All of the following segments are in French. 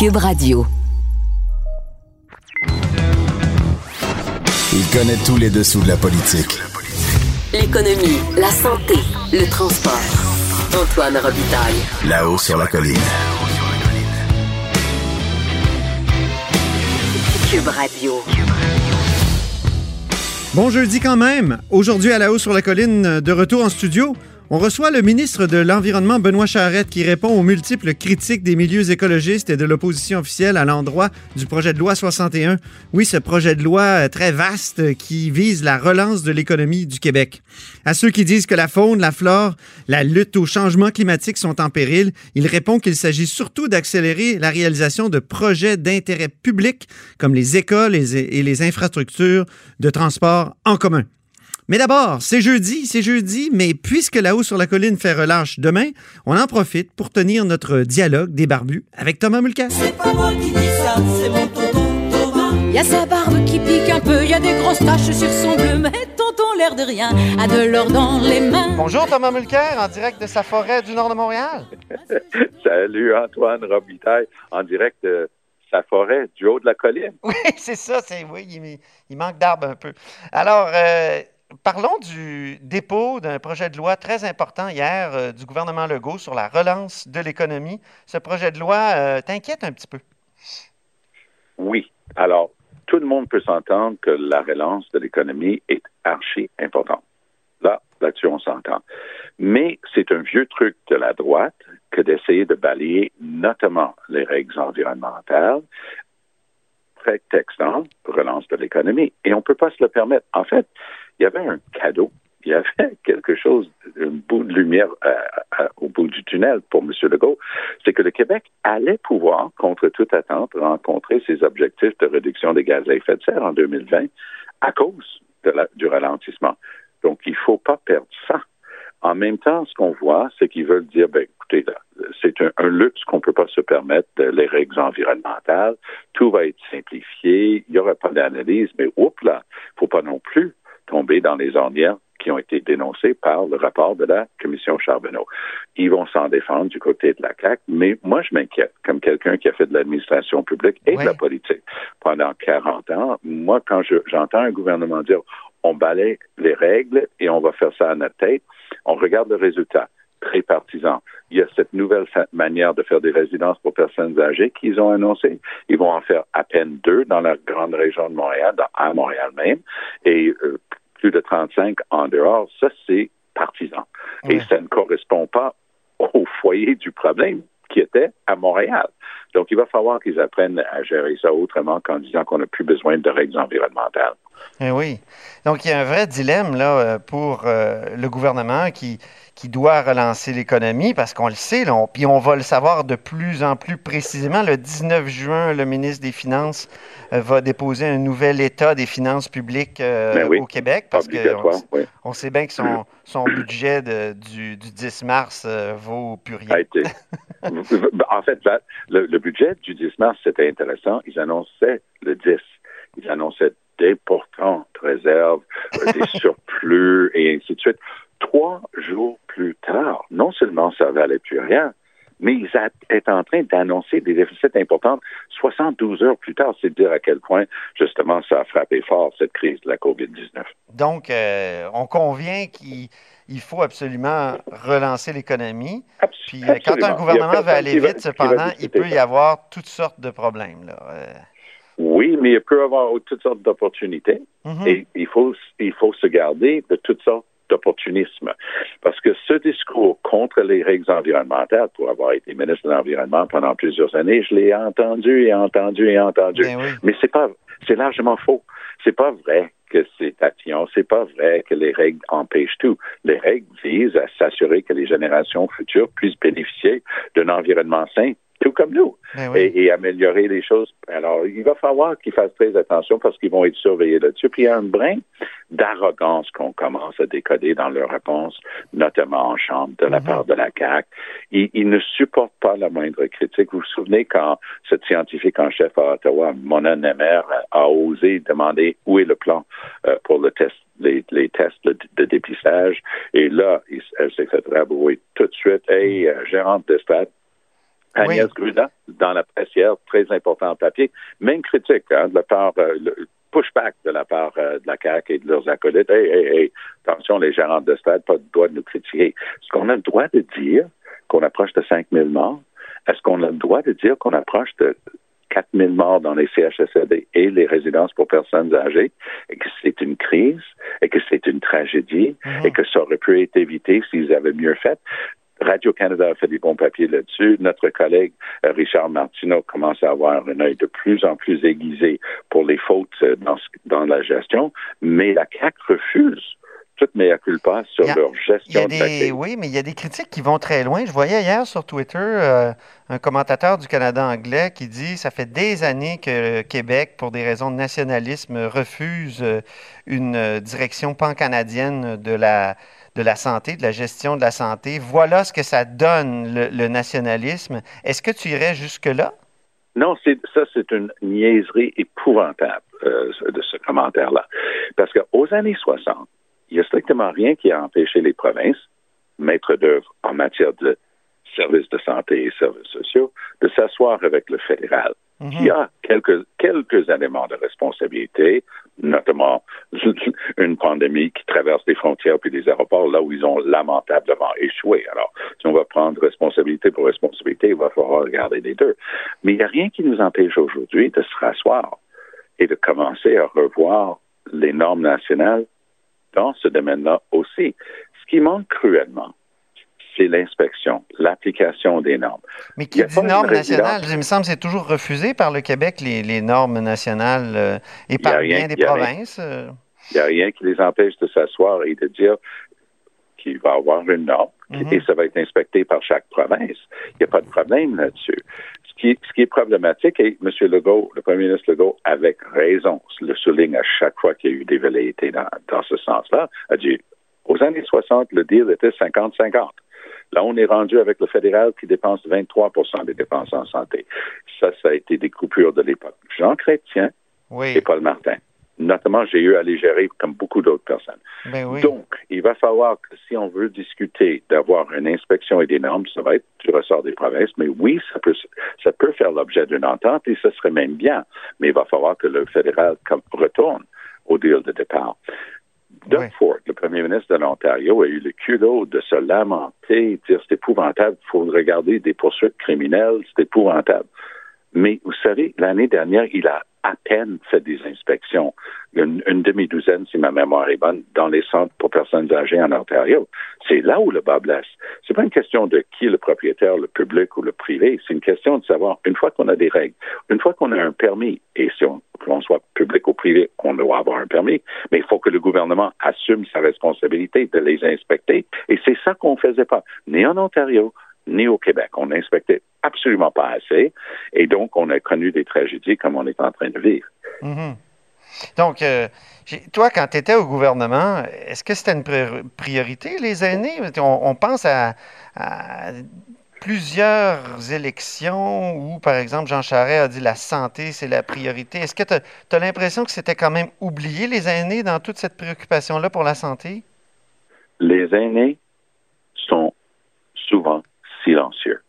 Qub Radio. Il connaît tous les dessous de la politique. L'économie, la santé, le transport. Antoine Robitaille. Là-haut sur la colline. Qub Radio. Bon jeudi quand même. Aujourd'hui à Là-haut sur la colline, de retour en studio. On reçoit le ministre de l'Environnement, Benoît Charette, qui répond aux multiples critiques des milieux écologistes et de l'opposition officielle à l'endroit du projet de loi 61. Oui, ce projet de loi très vaste qui vise la relance de l'économie du Québec. À ceux qui disent que la faune, la flore, la lutte au changement climatique sont en péril, il répond qu'il s'agit surtout d'accélérer la réalisation de projets d'intérêt public comme les écoles et les infrastructures de transport en commun. Mais d'abord, c'est jeudi, mais puisque Là-haut sur la colline fait relâche demain, on en profite pour tenir notre dialogue des barbus avec Thomas Mulcair. C'est pas moi qui dis ça, c'est mon tonton Thomas. Y'a sa barbe qui pique un peu, y'a des grosses taches sur son bleu, mais tonton l'air de rien a de l'or dans les mains. Bonjour Thomas Mulcair, en direct de sa forêt du nord de Montréal. Salut Antoine Robitaille, en direct de sa forêt du haut de la colline. Oui, c'est ça, il manque d'arbres un peu. Alors... parlons du dépôt d'un projet de loi très important hier du gouvernement Legault sur la relance de l'économie. Ce projet de loi t'inquiète un petit peu? Oui. Alors, tout le monde peut s'entendre que la relance de l'économie est archi importante. Là-dessus, on s'entend. Mais c'est un vieux truc de la droite que d'essayer de balayer notamment les règles environnementales, prétextant relance de l'économie. Et on ne peut pas se le permettre. En fait, il y avait un cadeau, il y avait quelque chose, un bout de lumière au bout du tunnel pour M. Legault, c'est que le Québec allait pouvoir, contre toute attente, rencontrer ses objectifs de réduction des gaz à effet de serre en 2020 à cause du ralentissement. Donc, il ne faut pas perdre ça. En même temps, ce qu'on voit, c'est qu'ils veulent dire, écoutez, là, c'est un luxe qu'on ne peut pas se permettre, les règles environnementales, tout va être simplifié, il n'y aura pas d'analyse, mais il ne faut pas non plus tomber dans les ornières qui ont été dénoncées par le rapport de la commission Charbonneau. Ils vont s'en défendre du côté de la CAQ, mais moi, je m'inquiète. Comme quelqu'un qui a fait de l'administration publique et de la politique pendant 40 ans, moi, quand j'entends un gouvernement dire « on balaye les règles et on va faire ça à notre tête », on regarde le résultat. Très partisan. Il y a cette nouvelle manière de faire des résidences pour personnes âgées qu'ils ont annoncé. Ils vont en faire à peine 2 dans la grande région de Montréal, à Montréal même, et plus de 35 en dehors. Ça, c'est partisan. Ouais. Et ça ne correspond pas au foyer du problème qui était à Montréal. Donc, il va falloir qu'ils apprennent à gérer ça autrement qu'en disant qu'on n'a plus besoin de règles environnementales. Eh oui. Donc, il y a un vrai dilemme là pour le gouvernement qui doit relancer l'économie, parce qu'on le sait, puis on va le savoir de plus en plus précisément. Le 19 juin, le ministre des Finances va déposer un nouvel état des finances publiques au Québec, parce qu'on sait bien que son budget du 10 mars vaut plus rien. En fait, le budget du 10 mars, c'était intéressant. Ils annonçaient le 10. Ils annonçaient d'importantes réserves, des surplus, et ainsi de suite. 3 jours plus tard, non seulement ça ne valait plus rien, mais ils étaient en train d'annoncer des déficits importants 72 heures plus tard. C'est dire à quel point, justement, ça a frappé fort, cette crise de la COVID-19. Donc, on convient qu'il faut absolument relancer l'économie. Puis, quand un gouvernement veut aller vite, cependant, il peut y avoir toutes sortes de problèmes, là. Oui, mais il peut y avoir toutes sortes d'opportunités. Mm-hmm. Et il faut se garder de toutes sortes d'opportunisme. Parce que ce discours contre les règles environnementales, pour avoir été ministre de l'Environnement pendant plusieurs années, je l'ai entendu. Mais c'est largement faux. C'est pas vrai que cette action, c'est pas vrai que les règles empêchent tout. Les règles visent à s'assurer que les générations futures puissent bénéficier d'un environnement sain, tout comme nous, ben oui. et améliorer les choses. Alors, il va falloir qu'ils fassent très attention parce qu'ils vont être surveillés là-dessus. Puis il y a un brin d'arrogance qu'on commence à décoder dans leurs réponses, notamment en Chambre, de la part de la CAQ. Ils ne supportent pas la moindre critique. Vous vous souvenez quand cette scientifique en chef à Ottawa, Mona Nemer, a osé demander où est le plan pour le test, les tests de dépistage. Et là, elle s'est fait rabrouer tout de suite. Hey, gérante d'estrade, Agnès Gruda, dans la presse hier, très important papier, même critique de la part, le pushback de la part de la CAQ et de leurs acolytes. Hey, attention, les gérants de stade, pas le droit de nous critiquer. Est-ce qu'on a le droit de dire qu'on approche de 5 000 morts? Est-ce qu'on a le droit de dire qu'on approche de 4 000 morts dans les CHSLD et les résidences pour personnes âgées, et que c'est une crise, et que c'est une tragédie, et que ça aurait pu être évité s'ils avaient mieux fait? Radio-Canada a fait des bons papiers là-dessus. Notre collègue Richard Martineau commence à avoir un œil de plus en plus aiguisé pour les fautes dans la gestion, mais la CAQ refuse toute mea culpa sur leur gestion de la crise. Oui, mais il y a des critiques qui vont très loin. Je voyais hier sur Twitter un commentateur du Canada anglais qui dit « Ça fait des années que Québec, pour des raisons de nationalisme, refuse une direction pan-canadienne de la santé, de la gestion de la santé. Voilà ce que ça donne, le nationalisme. Est-ce que tu irais jusque-là? » Non, c'est une niaiserie épouvantable, de ce commentaire-là. Parce qu'aux années 60, il n'y a strictement rien qui a empêché les provinces, maîtres d'œuvre en matière de services de santé et services sociaux, de s'asseoir avec le fédéral. Il y a quelques éléments de responsabilité, notamment une pandémie qui traverse les frontières puis les aéroports, là où ils ont lamentablement échoué. Alors, si on va prendre responsabilité pour responsabilité, il va falloir regarder les deux. Mais il n'y a rien qui nous empêche aujourd'hui de se rasseoir et de commencer à revoir les normes nationales dans ce domaine-là aussi. Ce qui manque cruellement, c'est l'inspection, l'application des normes. Mais qui dit normes nationales, il me semble que c'est toujours refusé par le Québec, les normes nationales et par bien des provinces. Il n'y a rien qui les empêche de s'asseoir et de dire qu'il va y avoir une norme et ça va être inspecté par chaque province. Il n'y a pas de problème là-dessus. Ce qui est problématique, et M. Legault, le premier ministre Legault, avec raison, le souligne à chaque fois qu'il y a eu des velléités dans ce sens-là, a dit, aux années 60, le deal était 50-50. Là, on est rendu avec le fédéral qui dépense 23% des dépenses en santé. Ça a été des coupures de l'époque. Jean Chrétien et Paul Martin. Notamment, j'ai eu à les gérer comme beaucoup d'autres personnes. Ben oui. Donc, il va falloir que si on veut discuter d'avoir une inspection et des normes, ça va être du ressort des provinces, mais oui, ça peut faire l'objet d'une entente et ce serait même bien, mais il va falloir que le fédéral retourne au deal de départ. Doug Ford, le premier ministre de l'Ontario, a eu le culot de se lamenter, dire c'est épouvantable, il faut regarder des poursuites criminelles, c'est épouvantable. Mais vous savez, l'année dernière, il a à peine fait des inspections, une demi-douzaine, si ma mémoire est bonne, dans les centres pour personnes âgées en Ontario. C'est là où le bas blesse. C'est pas une question de qui est le propriétaire, le public ou le privé. C'est une question de savoir, une fois qu'on a des règles, une fois qu'on a un permis, et si qu'on soit public ou privé, on doit avoir un permis, mais il faut que le gouvernement assume sa responsabilité de les inspecter. Et c'est ça qu'on faisait pas. Ni en Ontario, ni au Québec. On n'inspectait absolument pas assez. Et donc, on a connu des tragédies comme on est en train de vivre. Mm-hmm. Donc, toi, quand tu étais au gouvernement, est-ce que c'était une priorité, les aînés? On pense à plusieurs élections où, par exemple, Jean Charest a dit « la santé, c'est la priorité ». Est-ce que tu as l'impression que c'était quand même oublié, les aînés, dans toute cette préoccupation-là pour la santé? Les aînés sont souvent silencieux.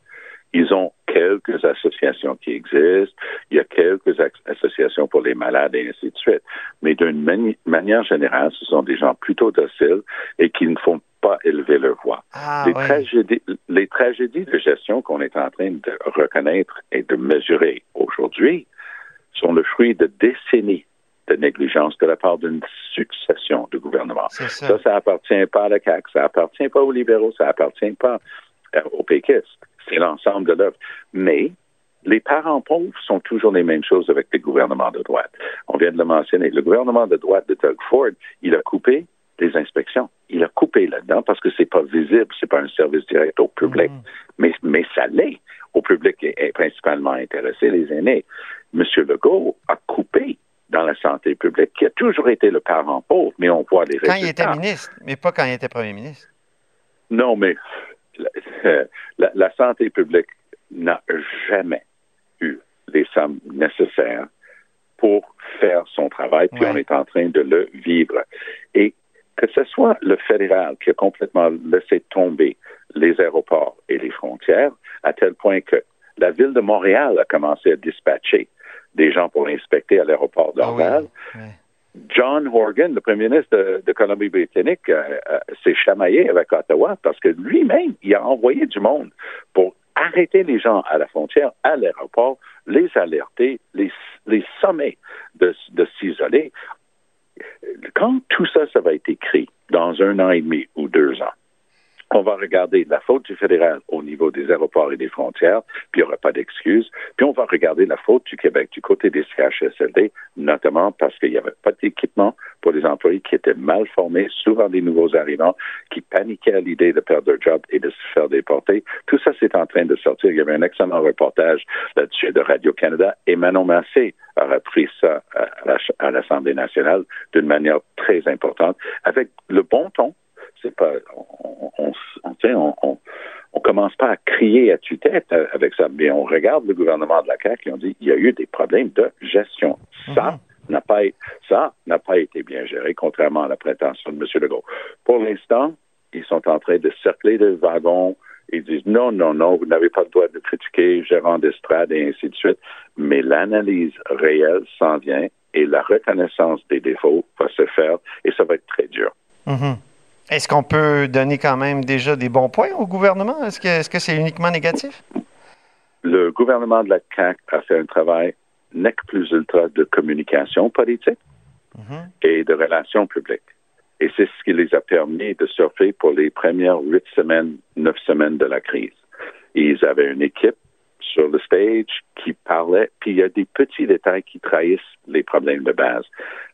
Ils ont quelques associations qui existent, il y a quelques associations pour les malades et ainsi de suite. Mais d'une manière générale, ce sont des gens plutôt dociles et qui ne font pas élever leur voix. Les tragédies de gestion qu'on est en train de reconnaître et de mesurer aujourd'hui sont le fruit de décennies de négligence de la part d'une succession de gouvernements. Ça appartient pas à la CAQ, ça appartient pas aux libéraux, ça appartient pas aux péquistes. C'est l'ensemble de l'œuvre. Mais Les parents pauvres sont toujours les mêmes choses avec les gouvernements de droite. On vient de le mentionner. Le gouvernement de droite de Doug Ford, il a coupé les inspections. Il a coupé là-dedans parce que c'est pas visible, c'est pas un service direct au public. Mmh. Mais ça l'est. Au public est principalement intéressé, les aînés. M. Legault a coupé dans la santé publique, qui a toujours été le parent pauvre, mais on voit les résultats. Quand il était ministre, mais pas quand il était premier ministre. Non, mais la santé publique n'a jamais eu les sommes nécessaires pour faire son travail, puis on est en train de le vivre. Et que ce soit le fédéral qui a complètement laissé tomber les aéroports et les frontières, à tel point que la ville de Montréal a commencé à dispatcher des gens pour inspecter à l'aéroport d'Orval. John Horgan, le premier ministre de Colombie-Britannique, s'est chamaillé avec Ottawa parce que lui-même, il a envoyé du monde pour arrêter les gens à la frontière, à l'aéroport, les alerter, les sommer de s'isoler. Quand tout ça, ça va être écrit dans 1 an et demi ou 2 ans, on va regarder la faute du fédéral au niveau des aéroports et des frontières, puis il n'y aura pas d'excuses. Puis on va regarder la faute du Québec du côté des CHSLD, notamment parce qu'il n'y avait pas d'équipement pour les employés qui étaient mal formés, souvent des nouveaux arrivants, qui paniquaient à l'idée de perdre leur job et de se faire déporter. Tout ça, c'est en train de sortir. Il y avait un excellent reportage là-dessus de Radio-Canada, et Manon Massé a repris ça à l'Assemblée nationale d'une manière très importante, avec le bon ton. C'est pas, on commence pas à crier à tue-tête avec ça, mais on regarde le gouvernement de la CAQ et on dit il y a eu des problèmes de gestion. Ça n'a pas été bien géré, contrairement à la prétention de M. Legault. Pour l'instant, ils sont en train de cercler le wagon. Ils disent non, vous n'avez pas le droit de critiquer, gérant d'estrade et ainsi de suite. Mais l'analyse réelle s'en vient et la reconnaissance des défauts va se faire et ça va être très dur. Mm-hmm. Est-ce qu'on peut donner quand même déjà des bons points au gouvernement? Est-ce que c'est uniquement négatif? Le gouvernement de la CAQ a fait un travail nec plus ultra de communication politique et de relations publiques. Et c'est ce qui les a permis de surfer pour les premières 8 semaines, 9 semaines de la crise. Ils avaient une équipe sur le stage qui parlait, puis il y a des petits détails qui trahissent les problèmes de base.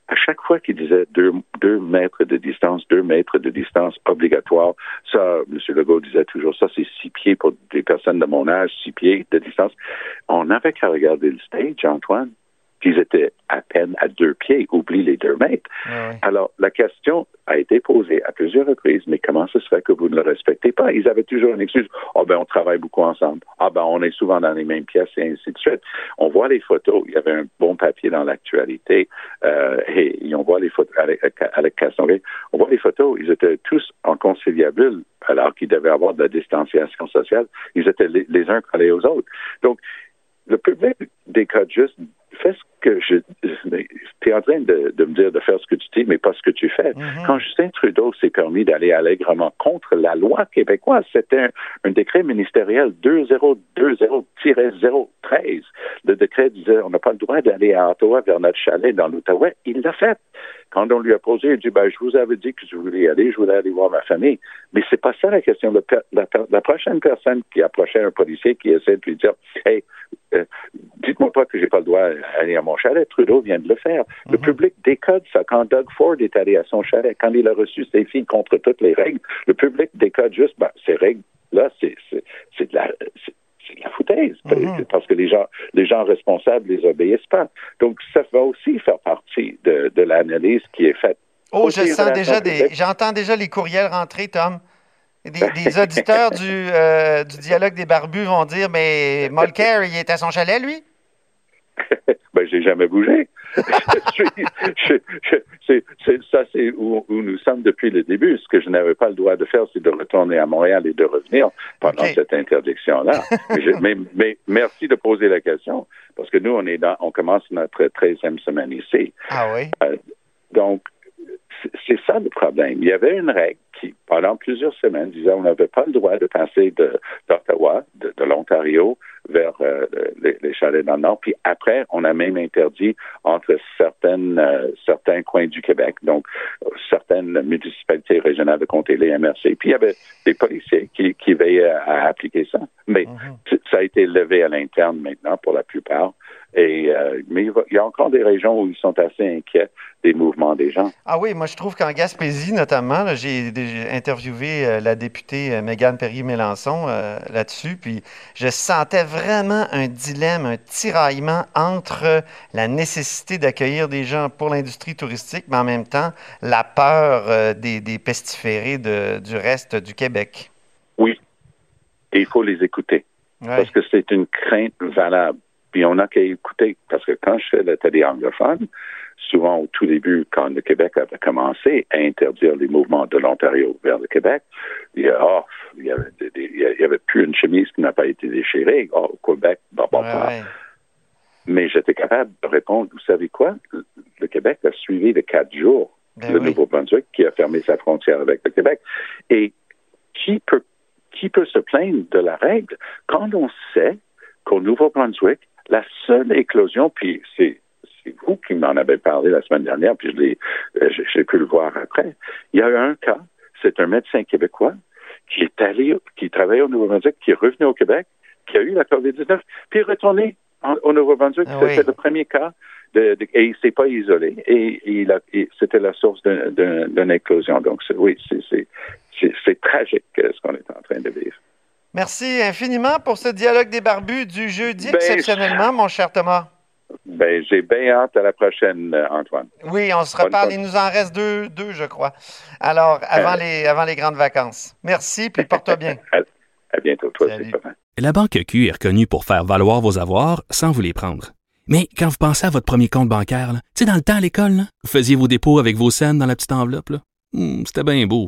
À chaque fois qu'il disait 2 mètres de distance obligatoire, ça, M. Legault disait toujours ça, c'est 6 pieds pour des personnes de mon âge, 6 pieds de distance. On n'avait qu'à regarder le stage, Antoine, puis ils étaient à peine à 2 pieds, oublie les 2 mètres. Mmh. Alors, la question a été posée à plusieurs reprises, mais comment ça se fait que vous ne le respectez pas? Ils avaient toujours une excuse. « Ah ben, on travaille beaucoup ensemble. Ah ben, on est souvent dans les mêmes pièces et ainsi de suite. » On voit les photos. Il y avait un bon papier dans l'actualité. Et on voit les photos avec Castonguay. On voit les photos. Ils étaient tous en conciliabule alors qu'ils devaient avoir de la distanciation sociale. Ils étaient les uns collés aux autres. Donc, le public décode juste fais ce que je... T'es en train de me dire de faire ce que tu dis, mais pas ce que tu fais. Mm-hmm. Quand Justin Trudeau s'est permis d'aller allègrement contre la loi québécoise, c'était un décret ministériel 2020-013. Le décret disait on n'a pas le droit d'aller à Ottawa vers notre chalet dans l'Outaouais. Il l'a fait. Quand on lui a posé, il a dit je vous avais dit que je voulais aller voir ma famille. Mais c'est pas ça la question. La prochaine personne qui approchait un policier qui essaie de lui dire hey, dites-moi pas que j'ai pas le droit d'aller à mon chalet. Trudeau vient de le faire. Mm-hmm. Le public décode ça. Quand Doug Ford est allé à son chalet, quand il a reçu ses filles contre toutes les règles, le public décode juste ces règles-là, c'est de la foutaise. Mm-hmm. Parce que les gens responsables ne les obéissent pas. Donc, ça va aussi faire partie de l'analyse qui est faite. Oh, j'entends déjà les courriels rentrer, Tom. Des auditeurs du Dialogue des Barbus vont dire « Mais Mulcair, il est à son chalet, lui? » Ben, j'ai jamais bougé. C'est où nous sommes depuis le début. Ce que je n'avais pas le droit de faire, c'est de retourner à Montréal et de revenir pendant cette interdiction-là. mais merci de poser la question, parce que nous, on commence notre 13e semaine ici. Ah oui? Donc, c'est ça le problème. Il y avait une règle qui, pendant plusieurs semaines, disait qu'on n'avait pas le droit de passer d'Ottawa, de l'Ontario, vers les chalets dans le Nord. Puis après, on a même interdit entre certains coins du Québec, donc certaines municipalités régionales de comté, les MRC. Puis il y avait des policiers qui veillaient à appliquer ça. Mais ça a été levé à l'interne maintenant pour la plupart. Mais il y a encore des régions où ils sont assez inquiets des mouvements des gens. Ah oui, moi je trouve qu'en Gaspésie notamment, là, j'ai interviewé la députée Mégane Perry-Mélançon là-dessus, puis je sentais vraiment un dilemme, un tiraillement entre la nécessité d'accueillir des gens pour l'industrie touristique, mais en même temps la peur des pestiférés du reste du Québec. Oui, et il faut les écouter, parce que c'est une crainte valable. Puis on n'a qu'à écouter, parce que quand je fais la télé anglophone, souvent au tout début, quand le Québec avait commencé à interdire les mouvements de l'Ontario vers le Québec, il y avait plus une chemise qui n'a pas été déchirée. Au Québec, Mais j'étais capable de répondre, vous savez quoi? Le Québec a suivi de 4 jours le Nouveau-Brunswick qui a fermé sa frontière avec le Québec. Et qui peut se plaindre de la règle quand on sait qu'au Nouveau-Brunswick, la seule éclosion, puis c'est vous qui m'en avez parlé la semaine dernière, puis j'ai pu le voir après. Il y a eu un cas, c'est un médecin québécois qui travaillait au Nouveau-Brunswick, qui est revenu au Québec, qui a eu la COVID-19, puis est retourné au Nouveau-Brunswick. Ah, c'était le premier cas, et il ne s'est pas isolé, et c'était la source d'une éclosion. Donc c'est tragique ce qu'on est en train de vivre. Merci infiniment pour ce dialogue des barbus du jeudi exceptionnellement, mon cher Thomas. J'ai bien hâte à la prochaine, Antoine. Oui, on se reparle. Il nous en reste deux, je crois. Alors, avant les grandes vacances. Merci, puis porte-toi bien. À bientôt, toi aussi. La Banque Q est reconnue pour faire valoir vos avoirs sans vous les prendre. Mais quand vous pensez à votre premier compte bancaire, tu sais, dans le temps à l'école, vous faisiez vos dépôts avec vos cents dans la petite enveloppe. C'était bien beau.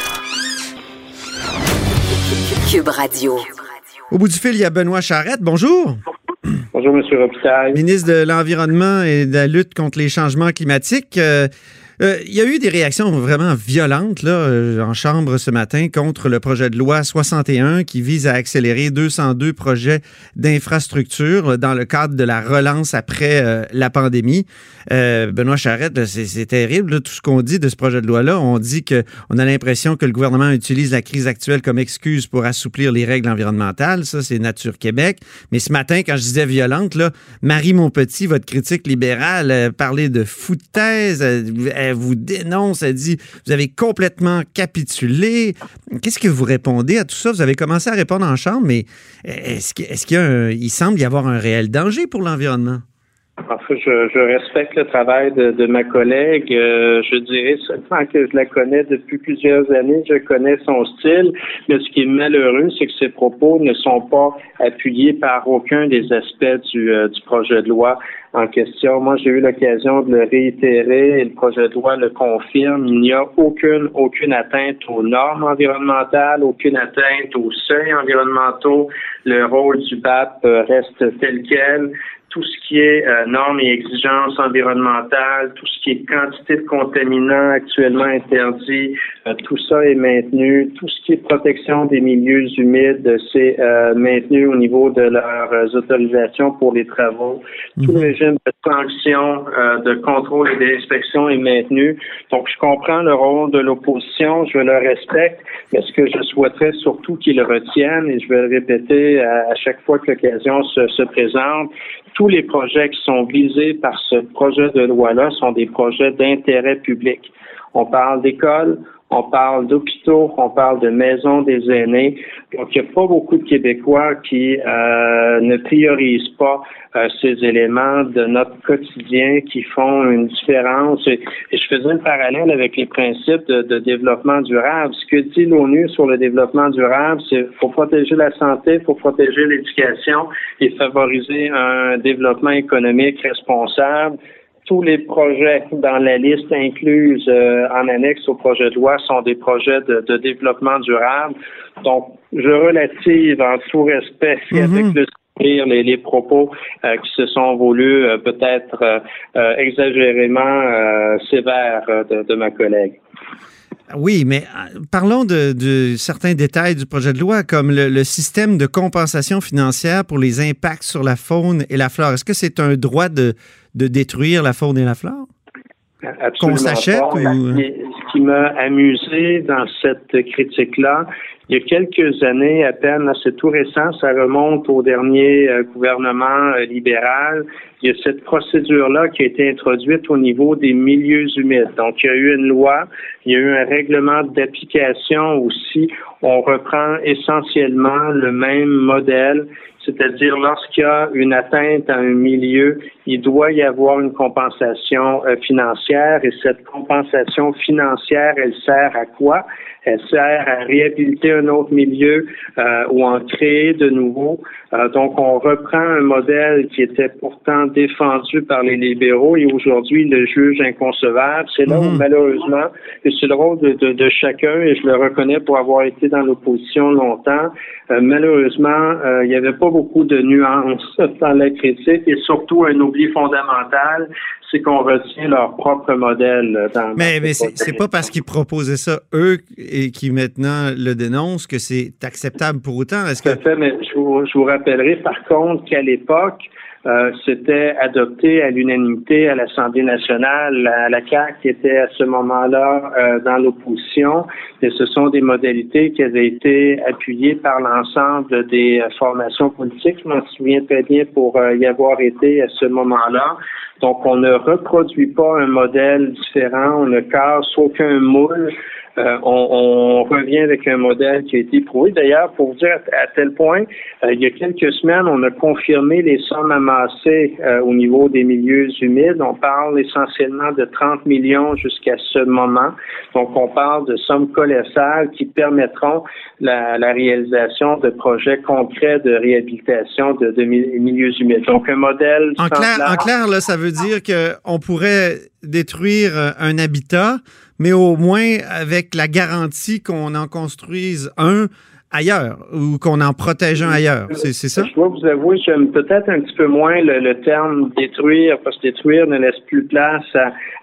Qub Radio. Au bout du fil, il y a Benoît Charette. Bonjour. Bonjour, M. Robitaille. Ministre de l'Environnement et de la lutte contre les changements climatiques. Il y a eu des réactions vraiment violentes en Chambre ce matin contre le projet de loi 61 qui vise à accélérer 202 projets d'infrastructures dans le cadre de la relance après la pandémie. Benoît Charette, c'est terrible tout ce qu'on dit de ce projet de loi-là. On dit qu'on a l'impression que le gouvernement utilise la crise actuelle comme excuse pour assouplir les règles environnementales. Ça, c'est Nature Québec. Mais ce matin, quand je disais violente, Marie Montpetit, votre critique libérale, parlait de foutaise. Elle vous dénonce, elle dit « Vous avez complètement capitulé ». Qu'est-ce que vous répondez à tout ça? Vous avez commencé à répondre en chambre, mais il semble y avoir un réel danger pour l'environnement? Enfin, je respecte le travail de ma collègue. Je dirais seulement que je la connais depuis plusieurs années, je connais son style, mais ce qui est malheureux, c'est que ses propos ne sont pas appuyés par aucun des aspects du projet de loi en question. Moi, j'ai eu l'occasion de le réitérer et le projet de loi le confirme. Il n'y a aucune atteinte aux normes environnementales, aucune atteinte aux seuils environnementaux. Le rôle du BAP reste tel quel. Tout ce qui est normes et exigences environnementales, tout ce qui est quantité de contaminants actuellement interdits, tout ça est maintenu. Tout ce qui est protection des milieux humides, c'est maintenu au niveau de leurs autorisations pour les travaux. Tout le régime de sanctions, de contrôle et d'inspection est maintenu. Donc, je comprends le rôle de l'opposition, je le respecte, mais ce que je souhaiterais surtout qu'ils retiennent, et je vais le répéter à chaque fois que l'occasion se présente, tous les projets qui sont visés par ce projet de loi-là sont des projets d'intérêt public. On parle d'écoles, on parle d'hôpitaux, on parle de maisons des aînés. Donc, il n'y a pas beaucoup de Québécois qui ne priorisent pas ces éléments de notre quotidien qui font une différence. Et je faisais un parallèle avec les principes de développement durable. Ce que dit l'ONU sur le développement durable, c'est qu'il faut protéger la santé, il faut protéger l'éducation et favoriser un développement économique responsable. Tous les projets dans la liste incluse en annexe au projet de loi sont des projets de développement durable. Donc, je relative en tout respect avec le les propos qui se sont voulus peut-être exagérément sévères de ma collègue. Oui, mais parlons de certains détails du projet de loi, comme le système de compensation financière pour les impacts sur la faune et la flore. Est-ce que c'est un droit de détruire la faune et la flore? Absolument. Qu'on s'achète pas. Ou... Ce qui m'a amusé dans cette critique-là, il y a quelques années à peine, c'est tout récent, ça remonte au dernier gouvernement libéral, il y a cette procédure-là qui a été introduite au niveau des milieux humides. Donc, il y a eu une loi, il y a eu un règlement d'application aussi. On reprend essentiellement le même modèle, c'est-à-dire lorsqu'il y a une atteinte à un milieu, il doit y avoir une compensation financière. Et cette compensation financière, elle sert à quoi? Elle sert à réhabiliter un autre milieu ou en créer de nouveau. Donc, on reprend un modèle qui était pourtant défendu par les libéraux et aujourd'hui, le juge inconcevable. C'est là où, malheureusement, c'est le rôle de chacun, et je le reconnais pour avoir été dans l'opposition longtemps. Malheureusement, il n'y avait pas beaucoup de nuances dans la critique et surtout un oubli fondamental, c'est qu'on retient leur propre modèle. Mais c'est pas parce qu'ils proposaient ça, eux, et qui maintenant le dénoncent, que c'est acceptable pour autant. Est-ce que... Tout à fait, mais je vous rappellerai par contre qu'à l'époque, c'était adopté à l'unanimité à l'Assemblée nationale. La CAQ était à ce moment-là dans l'opposition, et ce sont des modalités qui avaient été appuyées par l'ensemble des formations politiques. Je m'en souviens très bien pour y avoir été à ce moment-là. Donc, on ne reproduit pas un modèle différent, on ne casse aucun moule. On revient avec un modèle qui a été prouvé. D'ailleurs, pour vous dire à tel point, il y a quelques semaines, on a confirmé les sommes amassées au niveau des milieux humides. On parle essentiellement de 30 millions jusqu'à ce moment. Donc, on parle de sommes colossales qui permettront la réalisation de projets concrets de réhabilitation de milieux humides. Donc, un modèle... En clair, là, ça veut dire qu'on pourrait détruire un habitat, mais au moins avec la garantie qu'on en construise un ailleurs ou qu'on en protège un ailleurs. C'est ça? Je dois vous avouer, j'aime peut-être un petit peu moins le terme « détruire » parce que « détruire » ne laisse plus place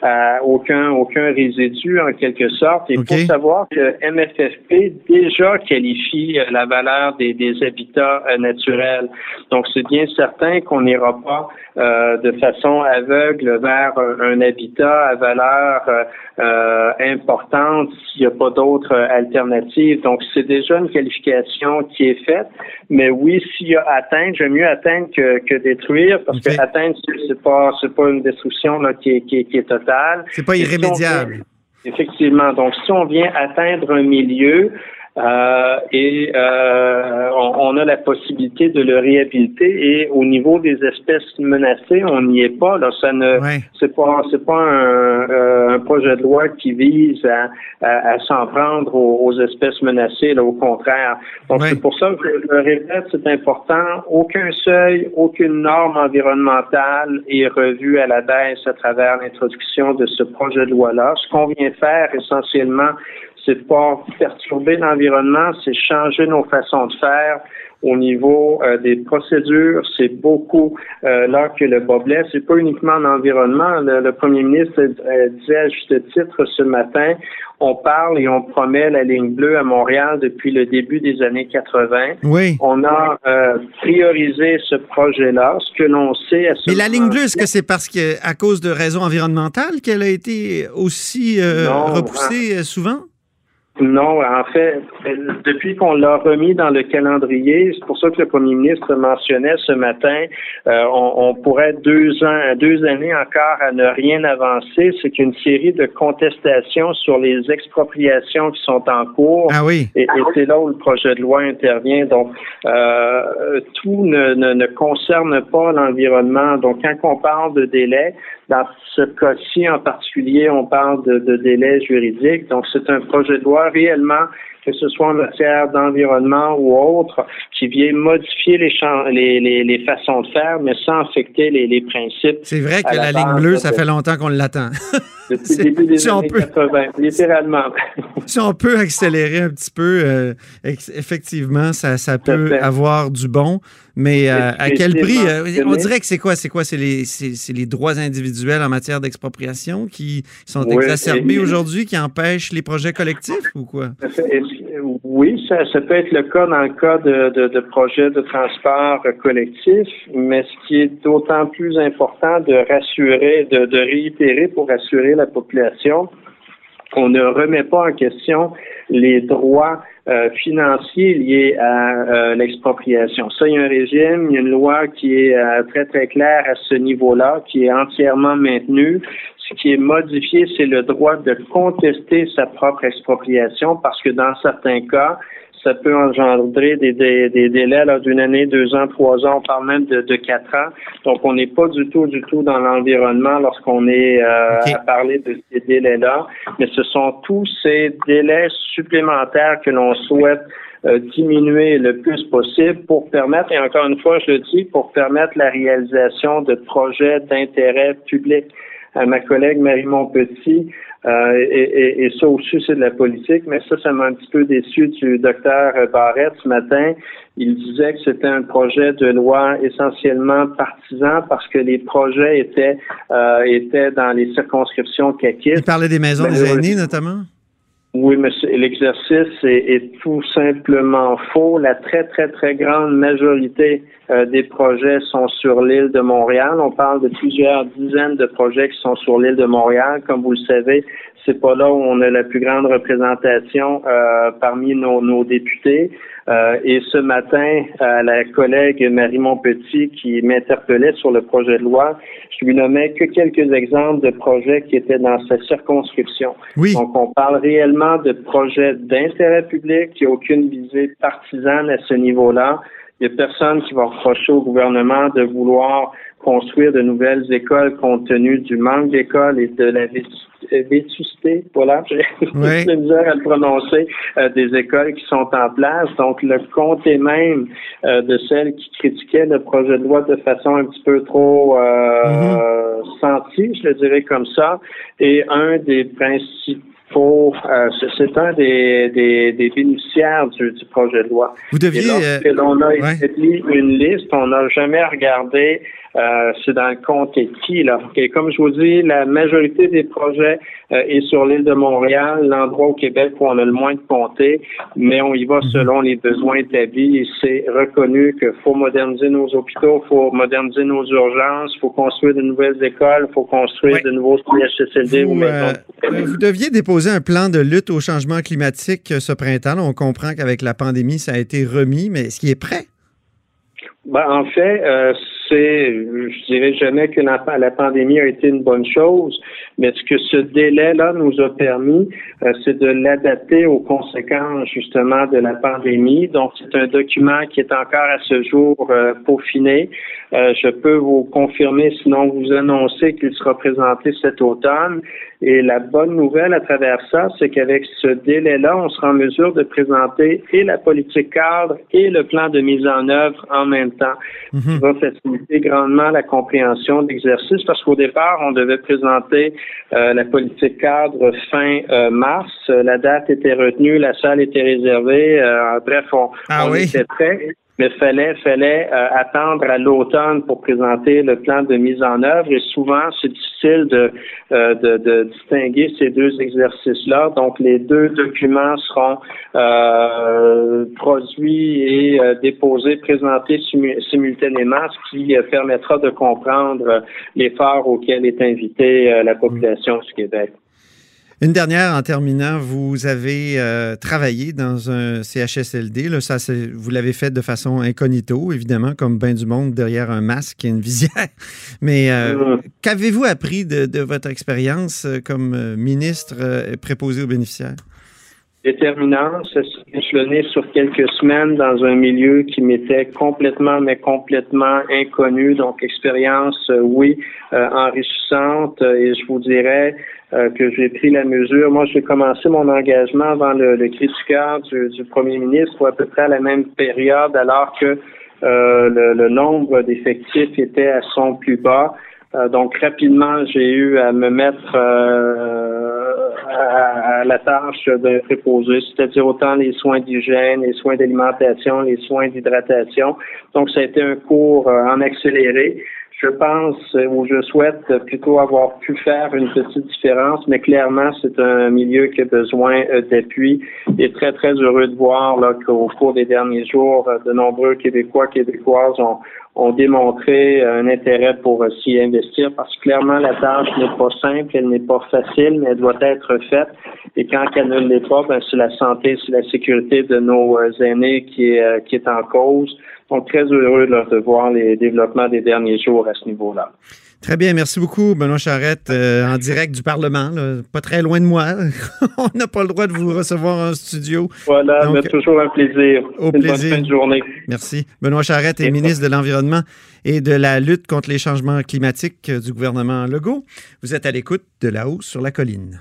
à aucun résidu en quelque sorte. Et okay. Faut savoir que MFFP déjà qualifie la valeur des habitats naturels. Donc, c'est bien certain qu'on n'ira pas de façon aveugle vers un habitat à valeur importante s'il n'y a pas d'autres alternatives. Donc, c'est déjà une qualification qui est faite, mais oui, s'il y a atteinte, j'aime mieux atteindre que détruire, parce que atteindre, c'est pas une destruction là, qui est totale. C'est pas irrémédiable. Effectivement. Donc, si on vient atteindre un milieu on a la possibilité de le réhabiliter, et au niveau des espèces menacées, on n'y est pas. Là, ça ne, c'est pas un projet de loi qui vise à s'en prendre aux espèces menacées. Là, au contraire. Donc c'est pour ça que je le répète, c'est important. Aucun seuil, aucune norme environnementale est revue à la baisse à travers l'introduction de ce projet de loi-là. Ce qu'on vient faire essentiellement, c'est pas perturber l'environnement, c'est changer nos façons de faire au niveau des procédures. C'est beaucoup là que le bas blesse. C'est pas uniquement l'environnement. Le premier ministre disait à juste titre ce matin, on parle et on promet la ligne bleue à Montréal depuis le début des années 80. Oui. On a priorisé ce projet-là, ce que l'on sait... Mais la ligne bleue, est-ce que c'est parce que à cause de raisons environnementales qu'elle a été aussi repoussée souvent? Non, en fait, depuis qu'on l'a remis dans le calendrier, c'est pour ça que le premier ministre mentionnait ce matin, on pourrait 2 années encore à ne rien avancer. C'est qu'une série de contestations sur les expropriations qui sont en cours. Ah oui. Et c'est là où le projet de loi intervient. Donc, tout ne concerne pas l'environnement. Donc, quand on parle de délai, dans ce cas-ci en particulier, on parle de délai juridique. Donc, c'est un projet de loi réellement, que ce soit en matière d'environnement ou autre, qui vient modifier les façons de faire, mais sans affecter les principes. C'est vrai que la ligne bleue, ça fait longtemps qu'on l'attend. Depuis le début des années 80, littéralement. Si on peut accélérer un petit peu, effectivement, ça peut avoir du bon. Mais à quel prix? On dirait que c'est quoi? C'est les droits individuels en matière d'expropriation qui sont exacerbés aujourd'hui, qui empêchent les projets collectifs ou quoi? Oui, ça peut être le cas dans le cas de projets de transport collectif, mais ce qui est d'autant plus important de rassurer, de réitérer pour rassurer la population, qu'on ne remet pas en question les droits financiers liés à l'expropriation. Ça, il y a un régime, il y a une loi qui est très, très claire à ce niveau-là, qui est entièrement maintenue. Ce qui est modifié, c'est le droit de contester sa propre expropriation parce que dans certains cas, ça peut engendrer des délais alors d'une année, 2 ans, 3 ans, on parle même de 4 ans. Donc, on n'est pas du tout dans l'environnement lorsqu'on est à parler de ces délais-là. Mais ce sont tous ces délais supplémentaires que l'on souhaite diminuer le plus possible pour permettre, et encore une fois, je le dis, pour permettre la réalisation de projets d'intérêt public. À ma collègue Marie Montpetit, et ça aussi, c'est de la politique, mais ça m'a un petit peu déçu du docteur Barrette ce matin. Il disait que c'était un projet de loi essentiellement partisan parce que les projets étaient dans les circonscriptions caquistes. Il parlait des maisons des aînés, notamment? Oui, mais l'exercice est tout simplement faux. La très, très, très grande majorité des projets sont sur l'île de Montréal. On parle de plusieurs dizaines de projets qui sont sur l'île de Montréal. Comme vous le savez, c'est pas là où on a la plus grande représentation parmi nos députés. Et ce matin, la collègue Marie Montpetit qui m'interpellait sur le projet de loi, je lui nommais que quelques exemples de projets qui étaient dans sa circonscription. Oui. Donc, on parle réellement de projets d'intérêt public, qui n'ont aucune visée partisane à ce niveau-là. Il n'y a personne qui va reprocher au gouvernement de vouloir construire de nouvelles écoles compte tenu du manque d'écoles et de la vétusté, voilà, j'ai de la misère à le prononcer, des écoles qui sont en place. Donc, le compte est même de celles qui critiquaient le projet de loi de façon un petit peu trop sentie, je le dirais comme ça, et un des principes. C'est un des bénéficiaires du projet de loi. Vous deviez. Et lorsque l'on a établi une liste, on n'a jamais regardé c'est dans le compte et qui, là. Et comme je vous dis, la majorité des projets est sur l'île de Montréal, l'endroit au Québec où on a le moins de comtés, mais on y va selon les besoins établis. Et c'est reconnu qu'il faut moderniser nos hôpitaux, il faut moderniser nos urgences, il faut construire de nouvelles écoles, il faut construire de nouveaux CHSLD. Vous deviez déposer un plan de lutte au changement climatique ce printemps. Là, on comprend qu'avec la pandémie, ça a été remis, mais est-ce qu'il est prêt? Ben, en fait, je dirais jamais que la pandémie a été une bonne chose, mais ce que ce délai-là nous a permis, c'est de l'adapter aux conséquences, justement, de la pandémie. Donc, c'est un document qui est encore à ce jour peaufiné. Je peux vous confirmer, sinon vous annoncer qu'il sera présenté cet automne. Et la bonne nouvelle à travers ça, c'est qu'avec ce délai-là, on sera en mesure de présenter et la politique cadre et le plan de mise en œuvre en même temps. Ça va faciliter grandement la compréhension de l'exercice parce qu'au départ, on devait présenter la politique cadre fin mars. La date était retenue, la salle était réservée. Bref, on était prêts. Mais fallait attendre à l'automne pour présenter le plan de mise en œuvre. Et souvent, c'est difficile de distinguer ces deux exercices-là. Donc, les deux documents seront produits et déposés, présentés simultanément, ce qui permettra de comprendre l'effort auquel est invitée la population du Québec. Une dernière, en terminant, vous avez travaillé dans un CHSLD. Là, vous l'avez fait de façon incognito, évidemment, comme bien du monde derrière un masque et une visière. Mais qu'avez-vous appris de votre expérience comme ministre préposé aux bénéficiaires? Déterminant, c'est échelonné sur quelques semaines dans un milieu qui m'était complètement inconnu. Donc, expérience, enrichissante. Et je vous dirais que j'ai pris la mesure. Moi, j'ai commencé mon engagement avant le cri du cœur du premier ministre à peu près à la même période, alors que le nombre d'effectifs était à son plus bas. Donc, rapidement, j'ai eu à me mettre la tâche d'un préposé, c'est-à-dire autant les soins d'hygiène, les soins d'alimentation, les soins d'hydratation. Donc, ça a été un cours en accéléré. Je pense ou je souhaite plutôt avoir pu faire une petite différence, mais clairement, c'est un milieu qui a besoin d'appui et très, très heureux de voir là, qu'au cours des derniers jours, de nombreux Québécois, Québécoises ont démontré un intérêt pour s'y investir parce que clairement, la tâche n'est pas simple, elle n'est pas facile, mais elle doit être faite. Et quand elle ne l'est pas, ben, c'est la santé, c'est la sécurité de nos aînés qui est en cause. Donc, très heureux là, de voir les développements des derniers jours à ce niveau-là. Très bien, merci beaucoup, Benoît Charette, en direct du Parlement, là, pas très loin de moi. On n'a pas le droit de vous recevoir en studio. Voilà, donc, mais toujours un plaisir. Au plaisir. Bonne fin de journée. Merci. Benoît Charette est ministre de l'Environnement et de la lutte contre les changements climatiques du gouvernement Legault. Vous êtes à l'écoute de Là-haut sur la colline.